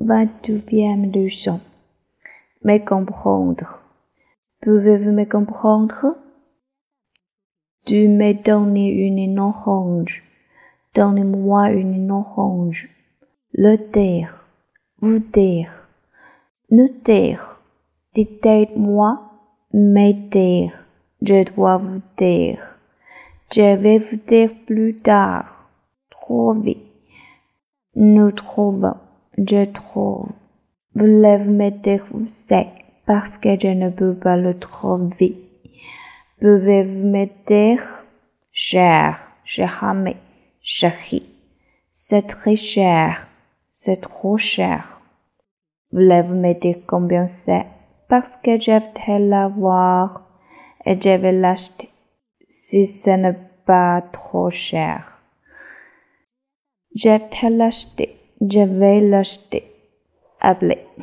Wat doe jij me dus zo? Me comprendre. Pouvez-vous me comprendre? Tu me donnes une orange. Donnez-moi une orange. Le taire. Vous taire. Ne taire. Dites-moi. Me taire. Je dois vous taire. Je vais vous taire plus tard. Trouvez. Nous trouvons. Je trouve. Voulez-vous me taire aussi parce que je ne peux pas le trouver. Pouvez-vous me taire? Cher. Cherame. Chéri. C'est très cher. C'est trop cher. Voulez-vous me dire combien c'est? Parce que je vais l'avoir et je vais l'acheter. Si ce n'est pas trop cher. Je vais l'acheter. Je vais l'acheter. Appelez.